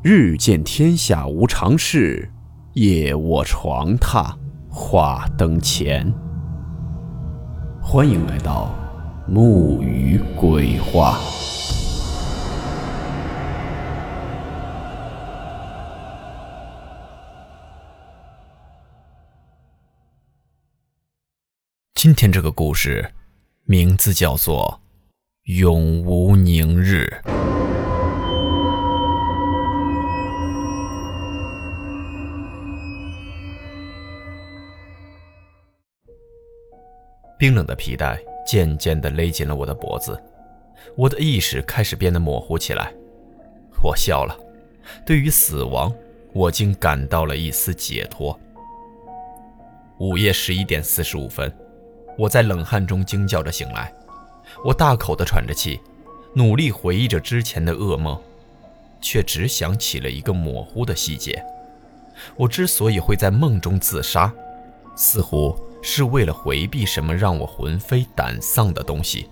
日见天下无常事，夜卧床榻话灯前。欢迎来到木鱼鬼话。今天这个故事名字叫做永无宁日。冰冷的皮带渐渐地勒紧了我的脖子，我的意识开始变得模糊起来。我笑了，对于死亡，我竟感到了一丝解脱。午夜11点45分，我在冷汗中惊叫着醒来，我大口地喘着气，努力回忆着之前的噩梦，却只想起了一个模糊的细节。我之所以会在梦中自杀，似乎是为了回避什么让我魂飞胆丧的东西。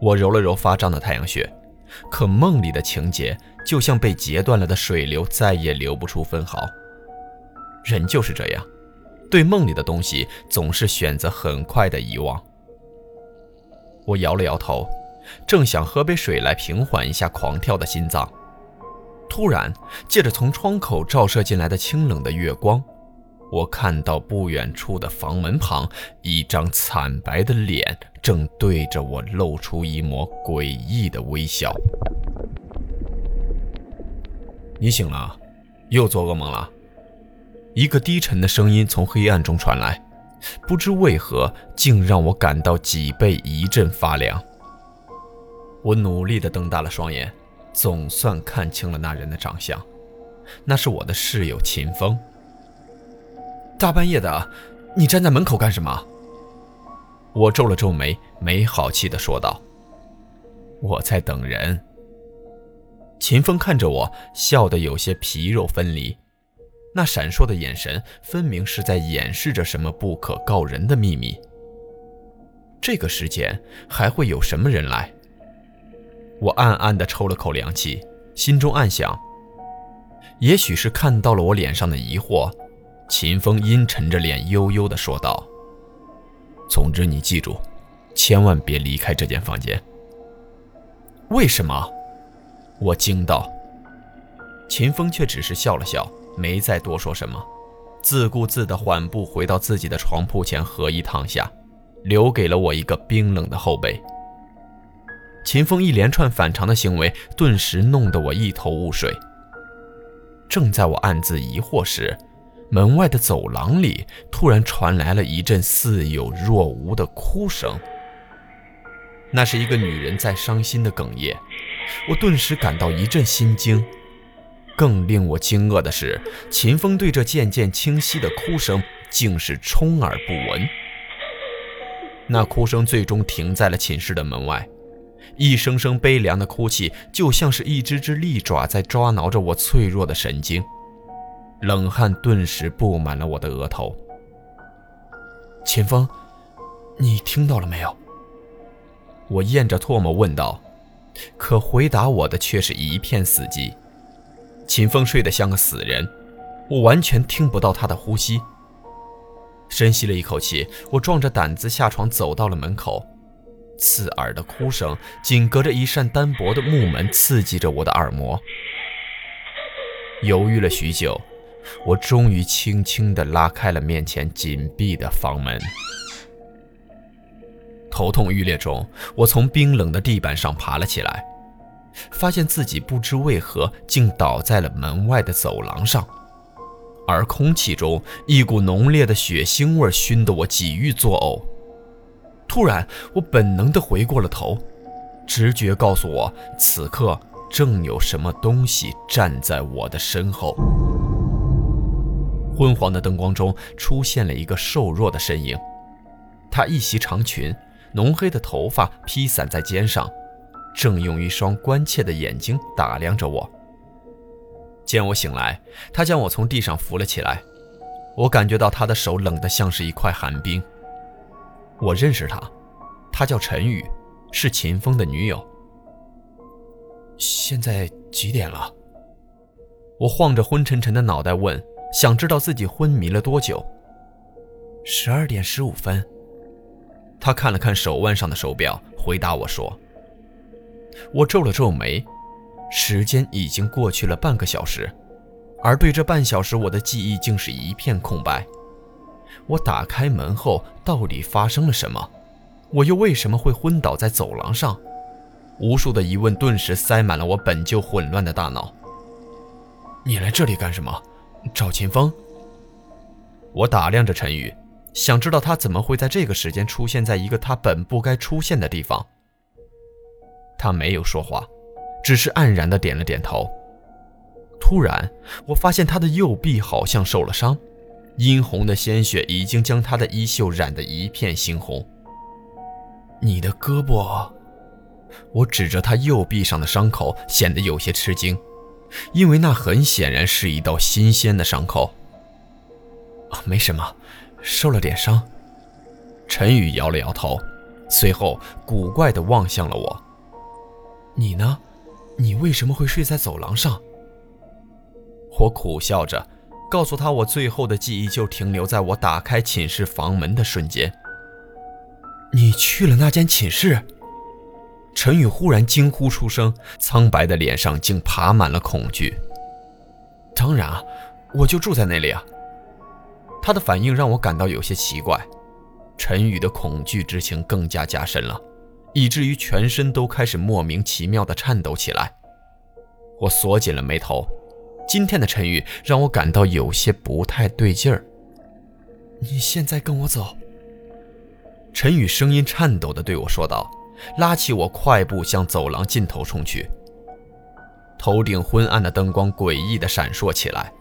我揉了揉发胀的太阳穴，可梦里的情节就像被截断了的水流，再也流不出分毫。人就是这样，对梦里的东西总是选择很快的遗忘。我摇了摇头，正想喝杯水来平缓一下狂跳的心脏，突然借着从窗口照射进来的清冷的月光，我看到不远处的房门旁，一张惨白的脸正对着我露出一抹诡异的微笑。你醒了？又做噩梦了？一个低沉的声音从黑暗中传来，不知为何，竟让我感到脊背一阵发凉。我努力地瞪大了双眼，总算看清了那人的长相，那是我的室友秦风。大半夜的，你站在门口干什么？我皱了皱眉，没好气地说道。我在等人。秦风看着我，笑得有些皮肉分离，那闪烁的眼神分明是在掩饰着什么不可告人的秘密。这个时间还会有什么人来？我暗暗地抽了口凉气，心中暗想，也许是看到了我脸上的疑惑，秦风阴沉着脸悠悠地说道，总之你记住，千万别离开这间房间。为什么？我惊道。秦风却只是笑了笑，没再多说什么，自顾自地缓步回到自己的床铺前合衣躺下，留给了我一个冰冷的后背。秦风一连串反常的行为顿时弄得我一头雾水。正在我暗自疑惑时，门外的走廊里突然传来了一阵似有若无的哭声，那是一个女人在伤心的哽咽。我顿时感到一阵心惊，更令我惊愕的是，秦风对这渐渐清晰的哭声竟是充耳不闻。那哭声最终停在了寝室的门外，一声声悲凉的哭泣就像是一只只利爪在抓挠着我脆弱的神经，冷汗顿时布满了我的额头。秦风，你听到了没有？我咽着唾沫问道，可回答我的却是一片死寂。秦风睡得像个死人，我完全听不到他的呼吸。深吸了一口气，我壮着胆子下床走到了门口。刺耳的哭声紧隔着一扇单薄的木门，刺激着我的耳膜。犹豫了许久，我终于轻轻地拉开了面前紧闭的房门。头痛欲裂中，我从冰冷的地板上爬了起来，发现自己不知为何竟倒在了门外的走廊上，而空气中一股浓烈的血腥味熏得我几欲作呕。突然，我本能地回过了头，直觉告诉我，此刻正有什么东西站在我的身后。昏黄的灯光中出现了一个瘦弱的身影，她一袭长裙，浓黑的头发披散在肩上，正用一双关切的眼睛打量着我。见我醒来，她将我从地上扶了起来，我感觉到她的手冷得像是一块寒冰。我认识她，她叫陈宇，是秦风的女友。现在几点了？我晃着昏沉沉的脑袋问，想知道自己昏迷了多久。12点15分。他看了看手腕上的手表，回答我说。我皱了皱眉，时间已经过去了半个小时，而对这半小时我的记忆竟是一片空白。我打开门后，到底发生了什么？我又为什么会昏倒在走廊上？无数的疑问顿时塞满了我本就混乱的大脑。你来这里干什么？找秦风？我打量着陈宇，想知道他怎么会在这个时间出现在一个他本不该出现的地方。他没有说话，只是黯然地点了点头。突然，我发现他的右臂好像受了伤，殷红的鲜血已经将他的衣袖染得一片猩红。你的胳膊？我指着他右臂上的伤口，显得有些吃惊，因为那很显然是一道新鲜的伤口。没什么，受了点伤。陈宇摇了摇头，随后古怪地望向了我。你呢？你为什么会睡在走廊上？我苦笑着告诉他，我最后的记忆就停留在我打开寝室房门的瞬间。你去了那间寝室？陈宇忽然惊呼出声，苍白的脸上竟爬满了恐惧。当然啊，我就住在那里啊。他的反应让我感到有些奇怪，陈宇的恐惧之情更加加深了，以至于全身都开始莫名其妙地颤抖起来。我锁紧了眉头，今天的陈宇让我感到有些不太对劲儿。你现在跟我走。陈宇声音颤抖地对我说道，拉起我快步向走廊尽头冲去。头顶昏暗的灯光诡异地闪烁起来，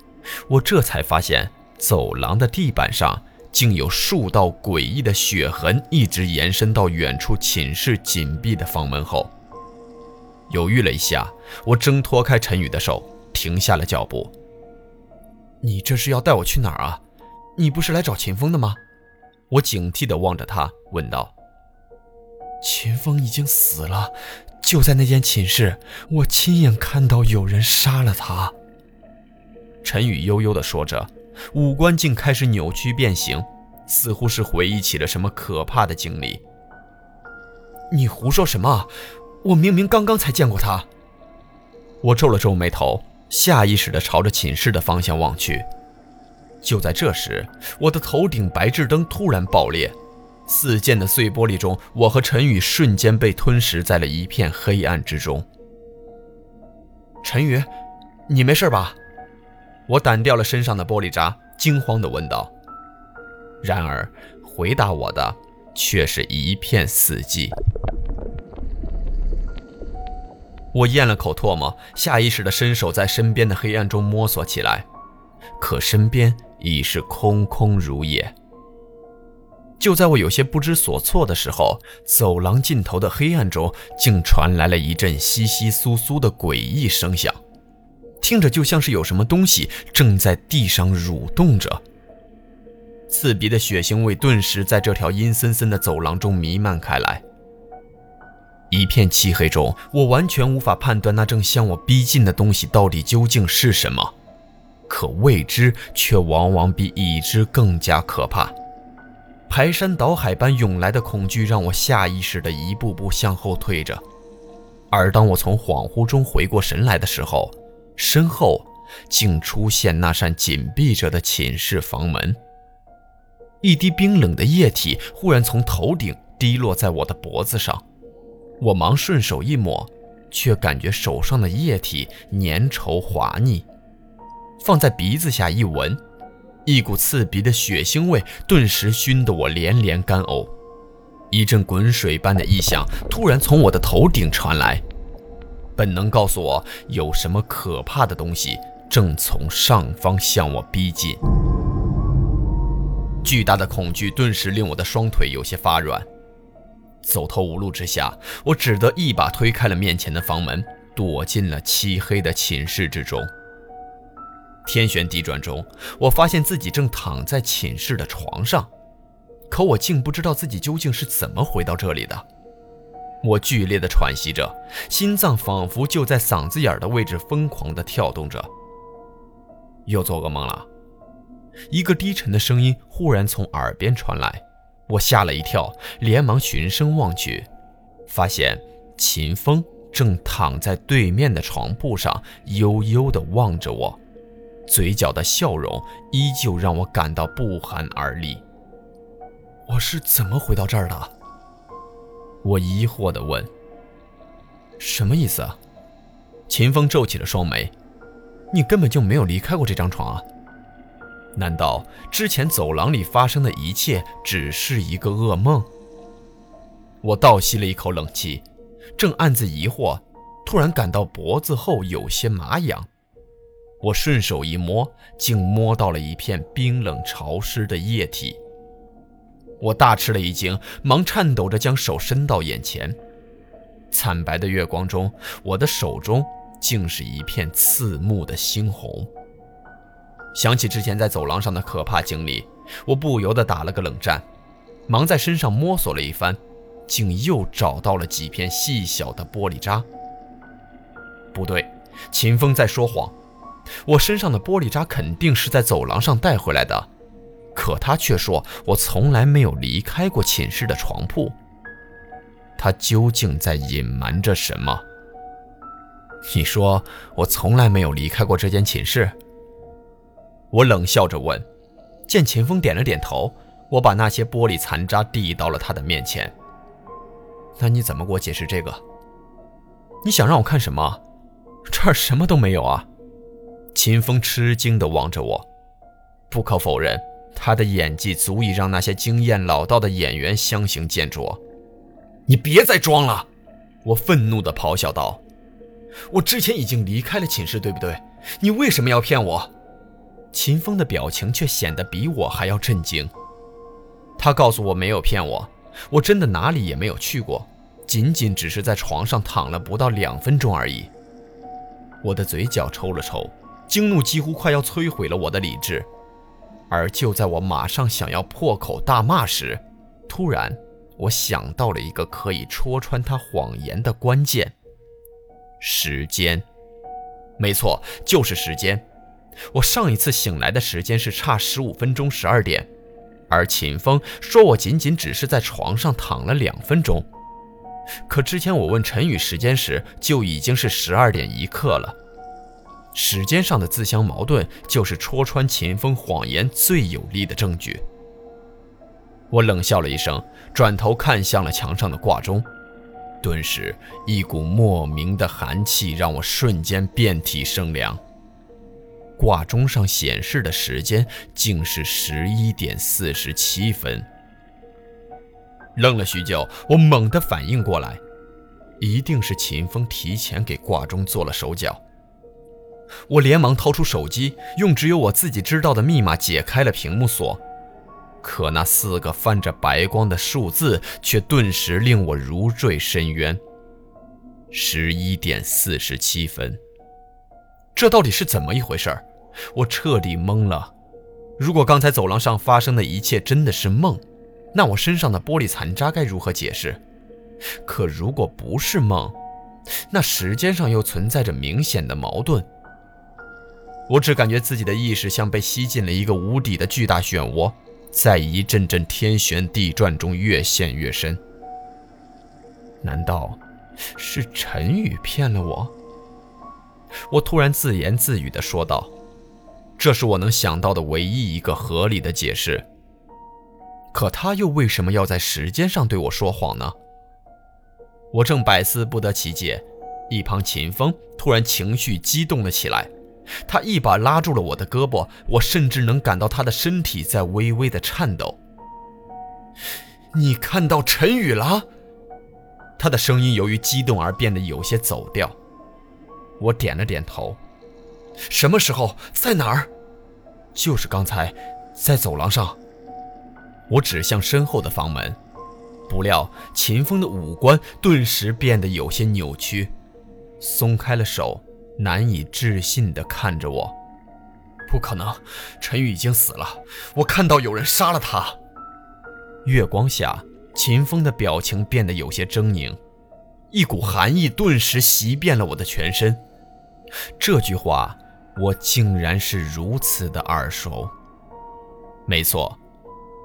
我这才发现走廊的地板上竟有数道诡异的血痕，一直延伸到远处寝室紧闭的房门后。犹豫了一下，我挣脱开陈宇的手，停下了脚步。你这是要带我去哪儿啊？你不是来找秦风的吗？我警惕地望着他问道。秦风已经死了，就在那间寝室，我亲眼看到有人杀了他。陈宇悠悠地说着，五官竟开始扭曲变形，似乎是回忆起了什么可怕的经历。你胡说什么？我明明刚刚才见过他。我皱了皱眉头，下意识地朝着寝室的方向望去。就在这时，我的头顶白炽灯突然爆裂，四溅的碎玻璃中，我和陈宇瞬间被吞噬在了一片黑暗之中。陈宇，你没事吧？我掸掉了身上的玻璃渣，惊慌地问道。然而，回答我的却是一片死寂。我咽了口唾沫，下意识地伸手在身边的黑暗中摸索起来，可身边已是空空如也。就在我有些不知所措的时候，走廊尽头的黑暗中竟传来了一阵窸窸窣窣的诡异声响。听着就像是有什么东西正在地上蠕动着，刺鼻的血腥味顿时在这条阴森森的走廊中弥漫开来。一片漆黑中，我完全无法判断那正向我逼近的东西到底究竟是什么，可未知却往往比已知更加可怕。排山倒海般涌来的恐惧让我下意识地一步步向后退着，而当我从恍惚中回过神来的时候，身后竟出现那扇紧闭着的寝室房门，一滴冰冷的液体忽然从头顶滴落在我的脖子上，我忙顺手一抹，却感觉手上的液体粘稠滑腻，放在鼻子下一闻，一股刺鼻的血腥味顿时熏得我连连干呕。一阵滚水般的异响突然从我的头顶传来，本能告诉我，有什么可怕的东西正从上方向我逼近。巨大的恐惧顿时令我的双腿有些发软，走投无路之下，我只得一把推开了面前的房门，躲进了漆黑的寝室之中。天旋地转中，我发现自己正躺在寝室的床上，可我竟不知道自己究竟是怎么回到这里的。我剧烈地喘息着，心脏仿佛就在嗓子眼的位置疯狂地跳动着，又做噩梦了。一个低沉的声音忽然从耳边传来，我吓了一跳，连忙循声望去，发现秦风正躺在对面的床铺上，悠悠地望着我，嘴角的笑容依旧让我感到不寒而栗。我是怎么回到这儿的？我疑惑地问。什么意思啊？秦风皱起了双眉，你根本就没有离开过这张床啊？难道之前走廊里发生的一切只是一个噩梦？我倒吸了一口冷气，正暗自疑惑，突然感到脖子后有些麻痒。我顺手一摸，竟摸到了一片冰冷潮湿的液体。我大吃了一惊，忙颤抖着将手伸到眼前。惨白的月光中，我的手中竟是一片刺目的猩红。想起之前在走廊上的可怕经历，我不由得打了个冷战，忙在身上摸索了一番，竟又找到了几片细小的玻璃渣。不对，秦风在说谎，我身上的玻璃渣肯定是在走廊上带回来的，可他却说我从来没有离开过寝室的床铺。他究竟在隐瞒着什么？你说我从来没有离开过这间寝室？我冷笑着问。见秦风点了点头，我把那些玻璃残渣递到了他的面前。那你怎么给我解释这个？你想让我看什么？这儿什么都没有啊！秦风吃惊地望着我。不可否认，他的演技足以让那些经验老道的演员相形见绌。你别再装了！我愤怒地咆哮道。我之前已经离开了寝室，对不对？你为什么要骗我？秦风的表情却显得比我还要震惊。他告诉我没有骗我，我真的哪里也没有去过，仅仅只是在床上躺了不到2分钟而已。我的嘴角抽了抽，惊怒几乎快要摧毁了我的理智。而就在我马上想要破口大骂时，突然我想到了一个可以戳穿他谎言的关键：时间。没错，就是时间。我上一次醒来的时间是差15分钟12点，而秦风说我仅仅只是在床上躺了2分钟。可之前我问陈宇时间时，就已经是12点1刻了。时间上的自相矛盾，就是戳穿秦风谎言最有力的证据。我冷笑了一声，转头看向了墙上的挂钟，顿时一股莫名的寒气让我瞬间遍体生凉。挂钟上显示的时间竟是11点47分。愣了许久，我猛地反应过来，一定是秦风提前给挂钟做了手脚。我连忙掏出手机，用只有我自己知道的密码解开了屏幕锁。可那4个泛着白光的数字却顿时令我如坠深渊。11点47分，这到底是怎么一回事？我彻底懵了。如果刚才走廊上发生的一切真的是梦，那我身上的玻璃残渣该如何解释？可如果不是梦，那时间上又存在着明显的矛盾。我只感觉自己的意识像被吸进了一个无底的巨大漩涡，在一阵阵天旋地转中越陷越深。难道是陈宇骗了我？我突然自言自语地说道，这是我能想到的唯一一个合理的解释。可他又为什么要在时间上对我说谎呢？我正百思不得其解，一旁秦风突然情绪激动了起来，他一把拉住了我的胳膊，我甚至能感到他的身体在微微的颤抖。你看到陈宇了？他的声音由于激动而变得有些走调。我点了点头。什么时候？在哪儿？就是刚才，在走廊上。我指向身后的房门。不料秦风的五官顿时变得有些扭曲，松开了手，难以置信地看着我。不可能，陈宇已经死了，我看到有人杀了他。月光下，秦风的表情变得有些狰狞，一股寒意顿时袭遍了我的全身。这句话我竟然是如此的耳熟。没错，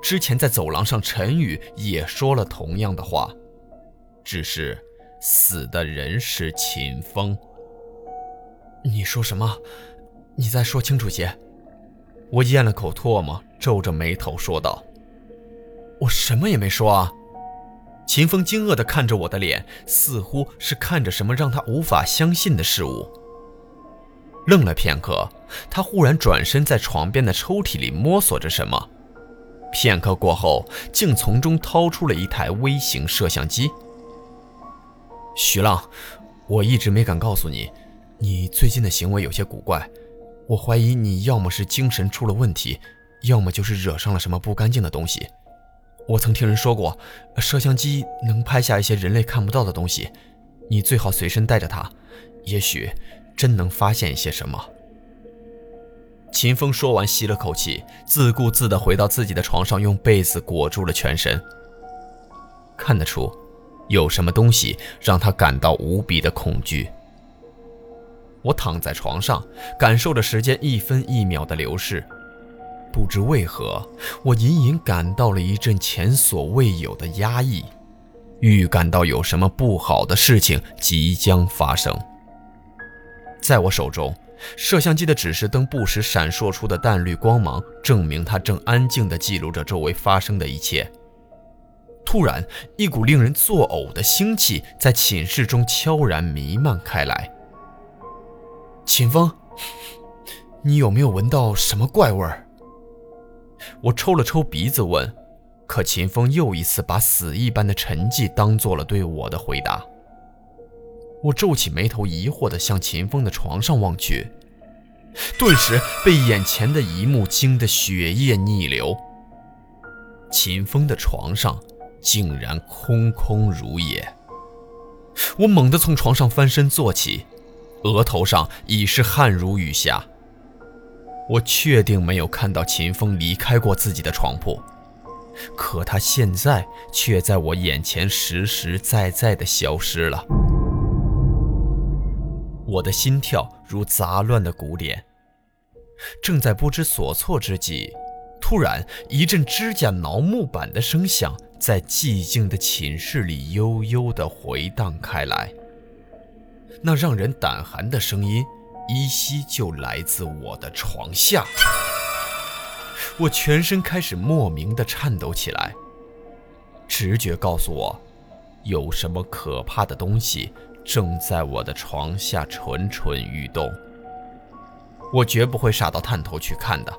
之前在走廊上陈宇也说了同样的话，只是死的人是秦风。你说什么？你再说清楚些。我咽了口唾沫，皱着眉头说道。我什么也没说啊。秦风惊愕地看着我的脸，似乎是看着什么让他无法相信的事物。愣了片刻，他忽然转身在床边的抽屉里摸索着什么，片刻过后竟从中掏出了一台微型摄像机。徐浪，我一直没敢告诉你，你最近的行为有些古怪，我怀疑你要么是精神出了问题，要么就是惹上了什么不干净的东西。我曾听人说过，摄像机能拍下一些人类看不到的东西，你最好随身带着它，也许真能发现一些什么。秦风说完吸了口气，自顾自地回到自己的床上，用被子裹住了全身。看得出有什么东西让他感到无比的恐惧。我躺在床上，感受着时间一分一秒的流逝。不知为何，我隐隐感到了一阵前所未有的压抑，预感到有什么不好的事情即将发生。在我手中，摄像机的指示灯不时闪烁出的淡绿光芒，证明它正安静地记录着周围发生的一切。突然，一股令人作呕的腥气在寝室中悄然弥漫开来。秦风，你有没有闻到什么怪味儿？我抽了抽鼻子问，可秦风又一次把死一般的沉寂当做了对我的回答。我皱起眉头，疑惑地向秦风的床上望去，顿时被眼前的一幕惊得血液逆流。秦风的床上竟然空空如也。我猛地从床上翻身坐起，额头上已是汗如雨下。我确定没有看到秦风离开过自己的床铺，可他现在却在我眼前实实在在地消失了。我的心跳如杂乱的鼓点，正在不知所措之际，突然一阵指甲挠木板的声响在寂静的寝室里悠悠地回荡开来，那让人胆寒的声音依稀就来自我的床下。我全身开始莫名地颤抖起来，直觉告诉我有什么可怕的东西正在我的床下蠢蠢欲动。我绝不会傻到探头去看的，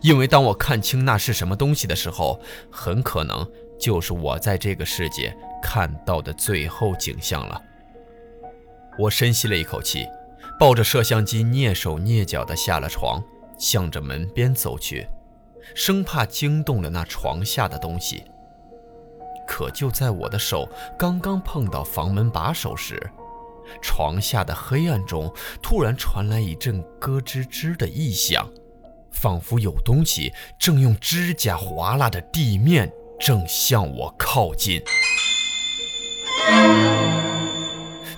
因为当我看清那是什么东西的时候，很可能就是我在这个世界看到的最后景象了。我深吸了一口气，抱着摄像机蹑手蹑脚地下了床，向着门边走去，生怕惊动了那床下的东西。可就在我的手刚刚碰到房门把手时，床下的黑暗中突然传来一阵咯吱吱的异响，仿佛有东西正用指甲划拉着地面，正向我靠近。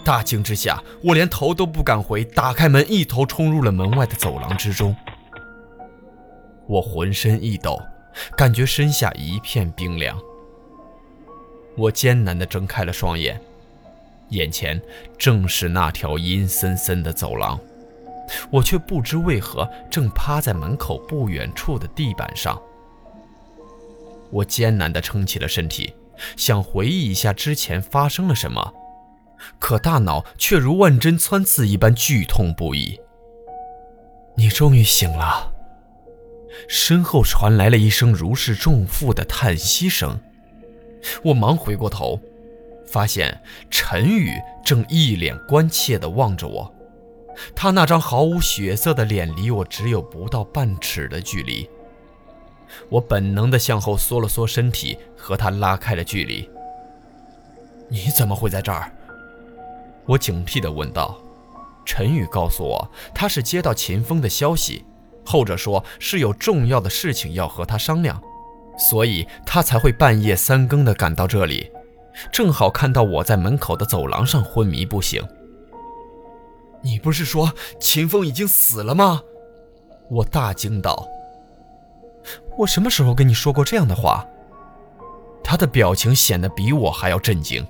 大惊之下，我连头都不敢回，打开门一头冲入了门外的走廊之中。我浑身一抖，感觉身下一片冰凉。我艰难地睁开了双眼，眼前正是那条阴森森的走廊，我却不知为何正趴在门口不远处的地板上。我艰难地撑起了身体，想回忆一下之前发生了什么，可大脑却如万针穿刺一般剧痛不已。你终于醒了。身后传来了一声如释重负的叹息声。我忙回过头，发现陈宇正一脸关切地望着我，他那张毫无血色的脸离我只有不到半尺的距离。我本能地向后缩了缩身体，和他拉开了距离。你怎么会在这儿？我警惕地问道。陈宇告诉我，他是接到秦风的消息，后者说是有重要的事情要和他商量，所以他才会半夜三更地赶到这里，正好看到我在门口的走廊上昏迷不醒。你不是说秦风已经死了吗？我大惊道，我什么时候跟你说过这样的话？他的表情显得比我还要震惊。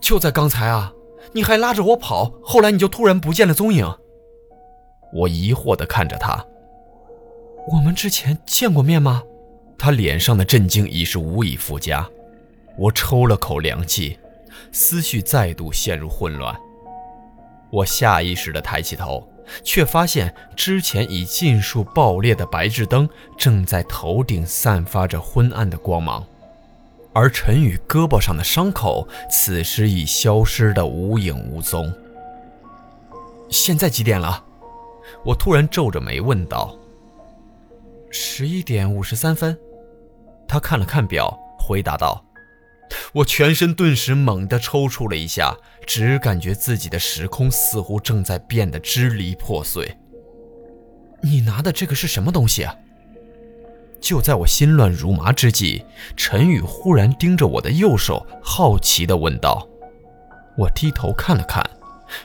就在刚才啊，你还拉着我跑，后来你就突然不见了踪影。我疑惑地看着他。我们之前见过面吗？他脸上的震惊已是无以复加。我抽了口凉气，思绪再度陷入混乱。我下意识地抬起头，却发现之前已尽数爆裂的白炽灯正在头顶散发着昏暗的光芒，而陈宇胳膊上的伤口此时已消失得无影无踪。现在几点了？我突然皱着眉问道。11:53。他看了看表，回答道。我全身顿时猛地抽搐了一下，只感觉自己的时空似乎正在变得支离破碎。你拿的这个是什么东西啊？就在我心乱如麻之际，陈宇忽然盯着我的右手，好奇地问道。我低头看了看，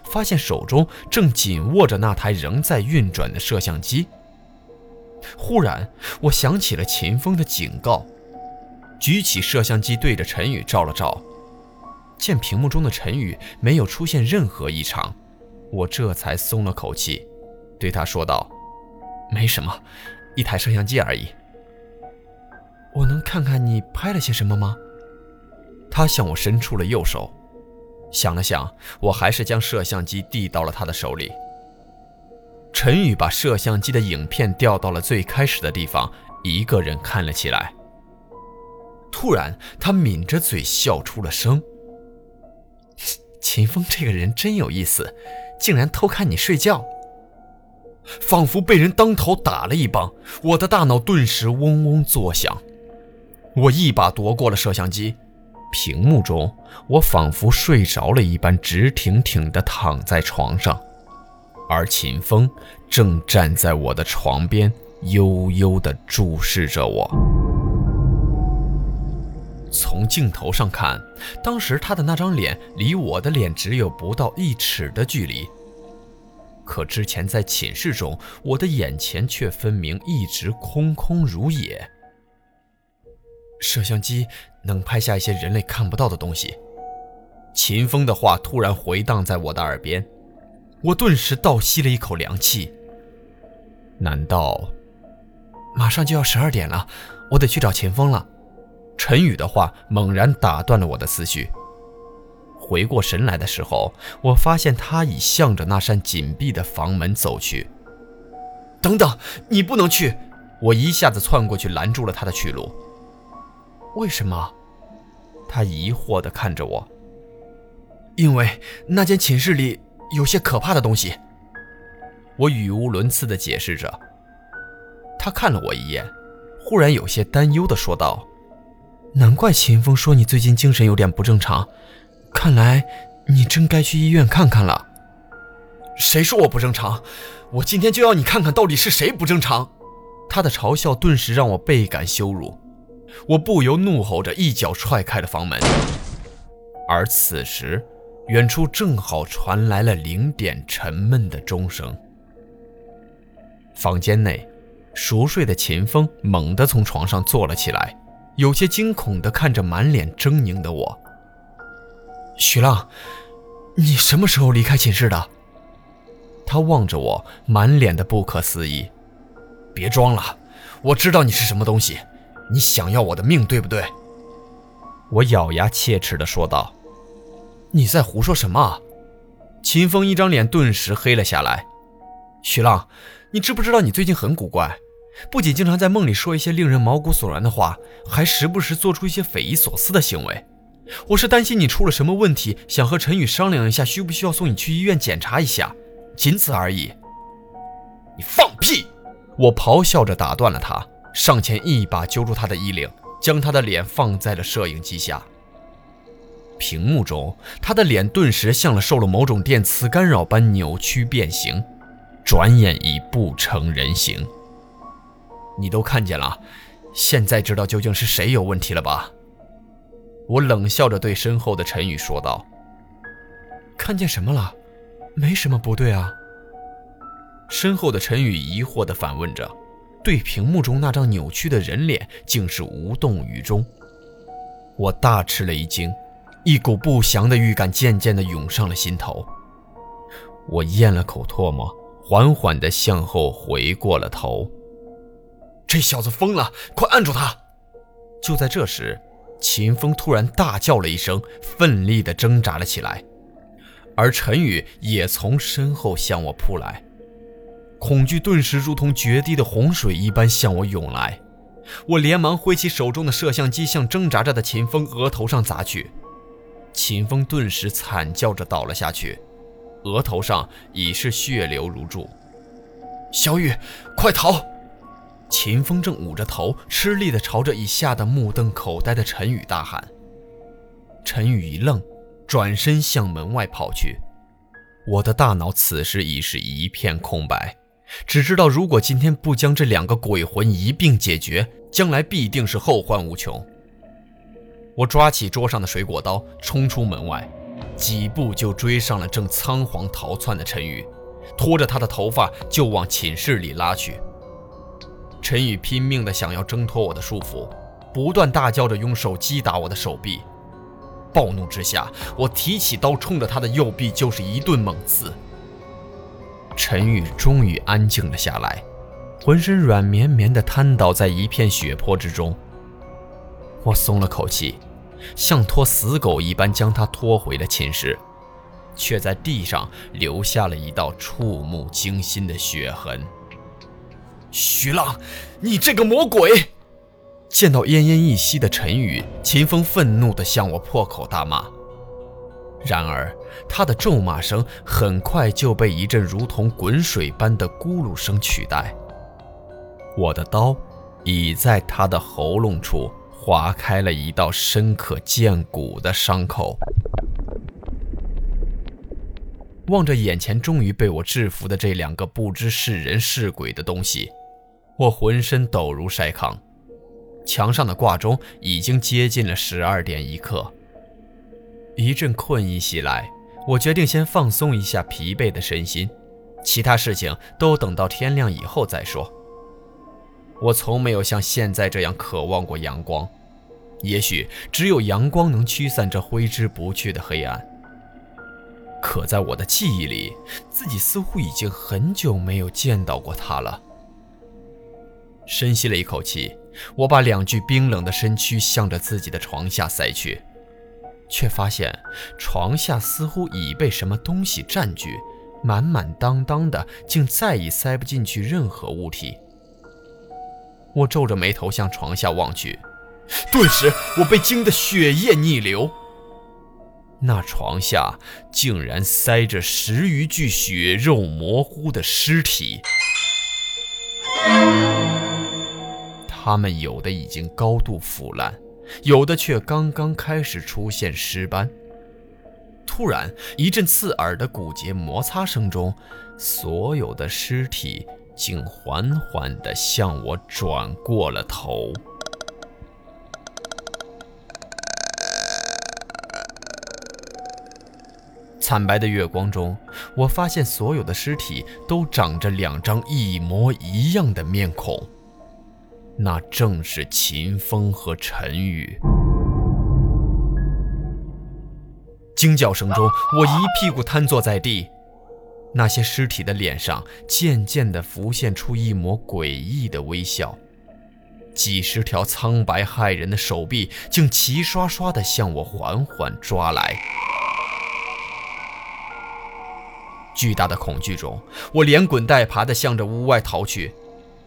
发现手中正紧握着那台仍在运转的摄像机。忽然，我想起了秦风的警告。举起摄像机对着陈宇照了照，见屏幕中的陈宇没有出现任何异常，我这才松了口气，对他说道：没什么，一台摄像机而已。我能看看你拍了些什么吗？他向我伸出了右手，想了想，我还是将摄像机递到了他的手里。陈宇把摄像机的影片调到了最开始的地方，一个人看了起来。突然他抿着嘴笑出了声。秦风这个人真有意思，竟然偷看你睡觉。仿佛被人当头打了一棒，我的大脑顿时嗡嗡作响。我一把夺过了摄像机，屏幕中我仿佛睡着了一般，直挺挺地躺在床上，而秦风正站在我的床边，悠悠地注视着我。从镜头上看，当时他的那张脸离我的脸只有不到1尺的距离，可之前在寝室中，我的眼前却分明一直空空如也。摄像机能拍下一些人类看不到的东西。秦风的话突然回荡在我的耳边，我顿时倒吸了一口凉气。难道……马上就要12点了，我得去找秦风了。陈宇的话猛然打断了我的思绪。回过神来的时候，我发现他已向着那扇紧闭的房门走去。等等，你不能去！我一下子窜过去，拦住了他的去路。为什么？他疑惑地看着我。因为那间寝室里有些可怕的东西。我语无伦次地解释着。他看了我一眼，忽然有些担忧地说道。难怪秦风说你最近精神有点不正常，看来你真该去医院看看了。谁说我不正常？我今天就要你看看到底是谁不正常！他的嘲笑顿时让我倍感羞辱，我不由怒吼着一脚踹开了房门。而此时，远处正好传来了0点沉闷的钟声。房间内，熟睡的秦风猛地从床上坐了起来，有些惊恐地看着满脸狰狞的我。徐浪，你什么时候离开寝室的？他望着我，满脸的不可思议。别装了，我知道你是什么东西，你想要我的命，对不对？我咬牙切齿地说道。你在胡说什么啊？秦风一张脸顿时黑了下来。徐浪，你知不知道你最近很古怪？不仅经常在梦里说一些令人毛骨悚然的话，还时不时做出一些匪夷所思的行为。我是担心你出了什么问题，想和陈宇商量一下，需不需要送你去医院检查一下，仅此而已。你放屁！我咆哮着打断了他，上前一把揪住他的衣领，将他的脸放在了摄影机下。屏幕中，他的脸顿时像了受了某种电磁干扰般扭曲变形，转眼已不成人形。你都看见了，现在知道究竟是谁有问题了吧？我冷笑着对身后的陈宇说道。看见什么了？没什么不对啊。身后的陈宇疑惑地反问着，对屏幕中那张扭曲的人脸竟是无动于衷。我大吃了一惊，一股不祥的预感渐渐地涌上了心头。我咽了口唾沫，缓缓地向后回过了头。这小子疯了，快按住他！就在这时，秦风突然大叫了一声，奋力地挣扎了起来，而陈宇也从身后向我扑来。恐惧顿时如同决堤的洪水一般向我涌来，我连忙挥起手中的摄像机向挣扎着的秦风额头上砸去。秦风顿时惨叫着倒了下去，额头上已是血流如注。小雨，快逃！秦风正捂着头，吃力地朝着以下的目瞪口呆的陈宇大喊。陈宇一愣，转身向门外跑去。我的大脑此时已是一片空白，只知道如果今天不将这两个鬼魂一并解决，将来必定是后患无穷。我抓起桌上的水果刀，冲出门外，几步就追上了正仓皇逃窜的陈宇，拖着他的头发就往寝室里拉去。陈宇拼命地想要挣脱我的束缚，不断大叫着用手击打我的手臂。暴怒之下，我提起刀冲着他的右臂就是一顿猛刺。陈宇终于安静了下来，浑身软绵绵地瘫倒在一片血泊之中。我松了口气，像拖死狗一般将他拖回了寝室，却在地上留下了一道触目惊心的血痕。徐浪，你这个魔鬼！见到奄奄一息的陈宇，秦风愤怒地向我破口大骂。然而，他的咒骂声很快就被一阵如同滚水般的咕噜声取代。我的刀已在他的喉咙处划开了一道深可见骨的伤口。望着眼前终于被我制服的这两个不知是人是鬼的东西，我浑身抖如筛糠。墙上的挂钟已经接近了12点1刻。一阵困意袭来，我决定先放松一下疲惫的身心，其他事情都等到天亮以后再说。我从没有像现在这样渴望过阳光，也许只有阳光能驱散这挥之不去的黑暗。可在我的记忆里，自己似乎已经很久没有见到过他了。深吸了一口气，我把两具冰冷的身躯向着自己的床下塞去，却发现床下似乎已被什么东西占据，满满当当的，竟再已塞不进去任何物体。我皱着眉头向床下望去，顿时我被惊得血液逆流。那床下竟然塞着10余具血肉模糊的尸体，它们有的已经高度腐烂，有的却刚刚开始出现尸斑。突然，一阵刺耳的骨节摩擦声中，所有的尸体竟缓缓地向我转过了头。惨白的月光中，我发现所有的尸体都长着两张一模一样的面孔，那正是秦风和陈宇。惊叫声中，我一屁股瘫坐在地。那些尸体的脸上渐渐地浮现出一抹诡异的微笑，几十条苍白骇人的手臂竟齐刷刷地向我缓缓抓来。巨大的恐惧中，我连滚带爬地向着屋外逃去，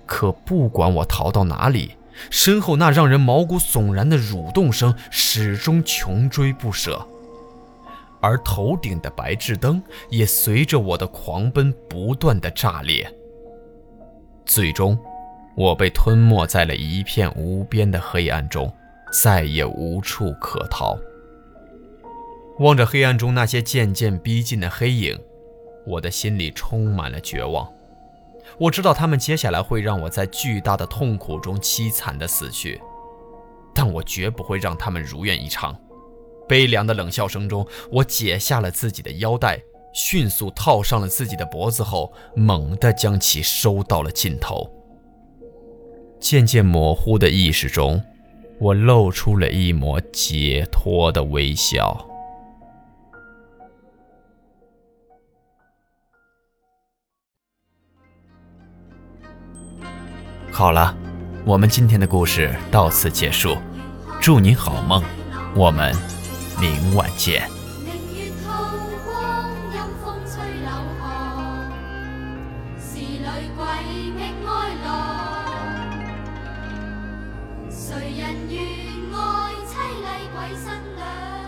可不管我逃到哪里，身后那让人毛骨悚然的蠕动声始终穷追不舍，而头顶的白炽灯也随着我的狂奔不断的炸裂。最终，我被吞没在了一片无边的黑暗中，再也无处可逃。望着黑暗中那些渐渐逼近的黑影，我的心里充满了绝望。我知道他们接下来会让我在巨大的痛苦中凄惨地死去，但我绝不会让他们如愿以偿。悲凉的冷笑声中，我解下了自己的腰带，迅速套上了自己的脖子后，猛地将其收到了尽头。渐渐模糊的意识中，我露出了一抹解脱的微笑。好了，我们今天的故事到此结束，祝您好梦，我们明晚见。谁人愿爱凄厉鬼新娘？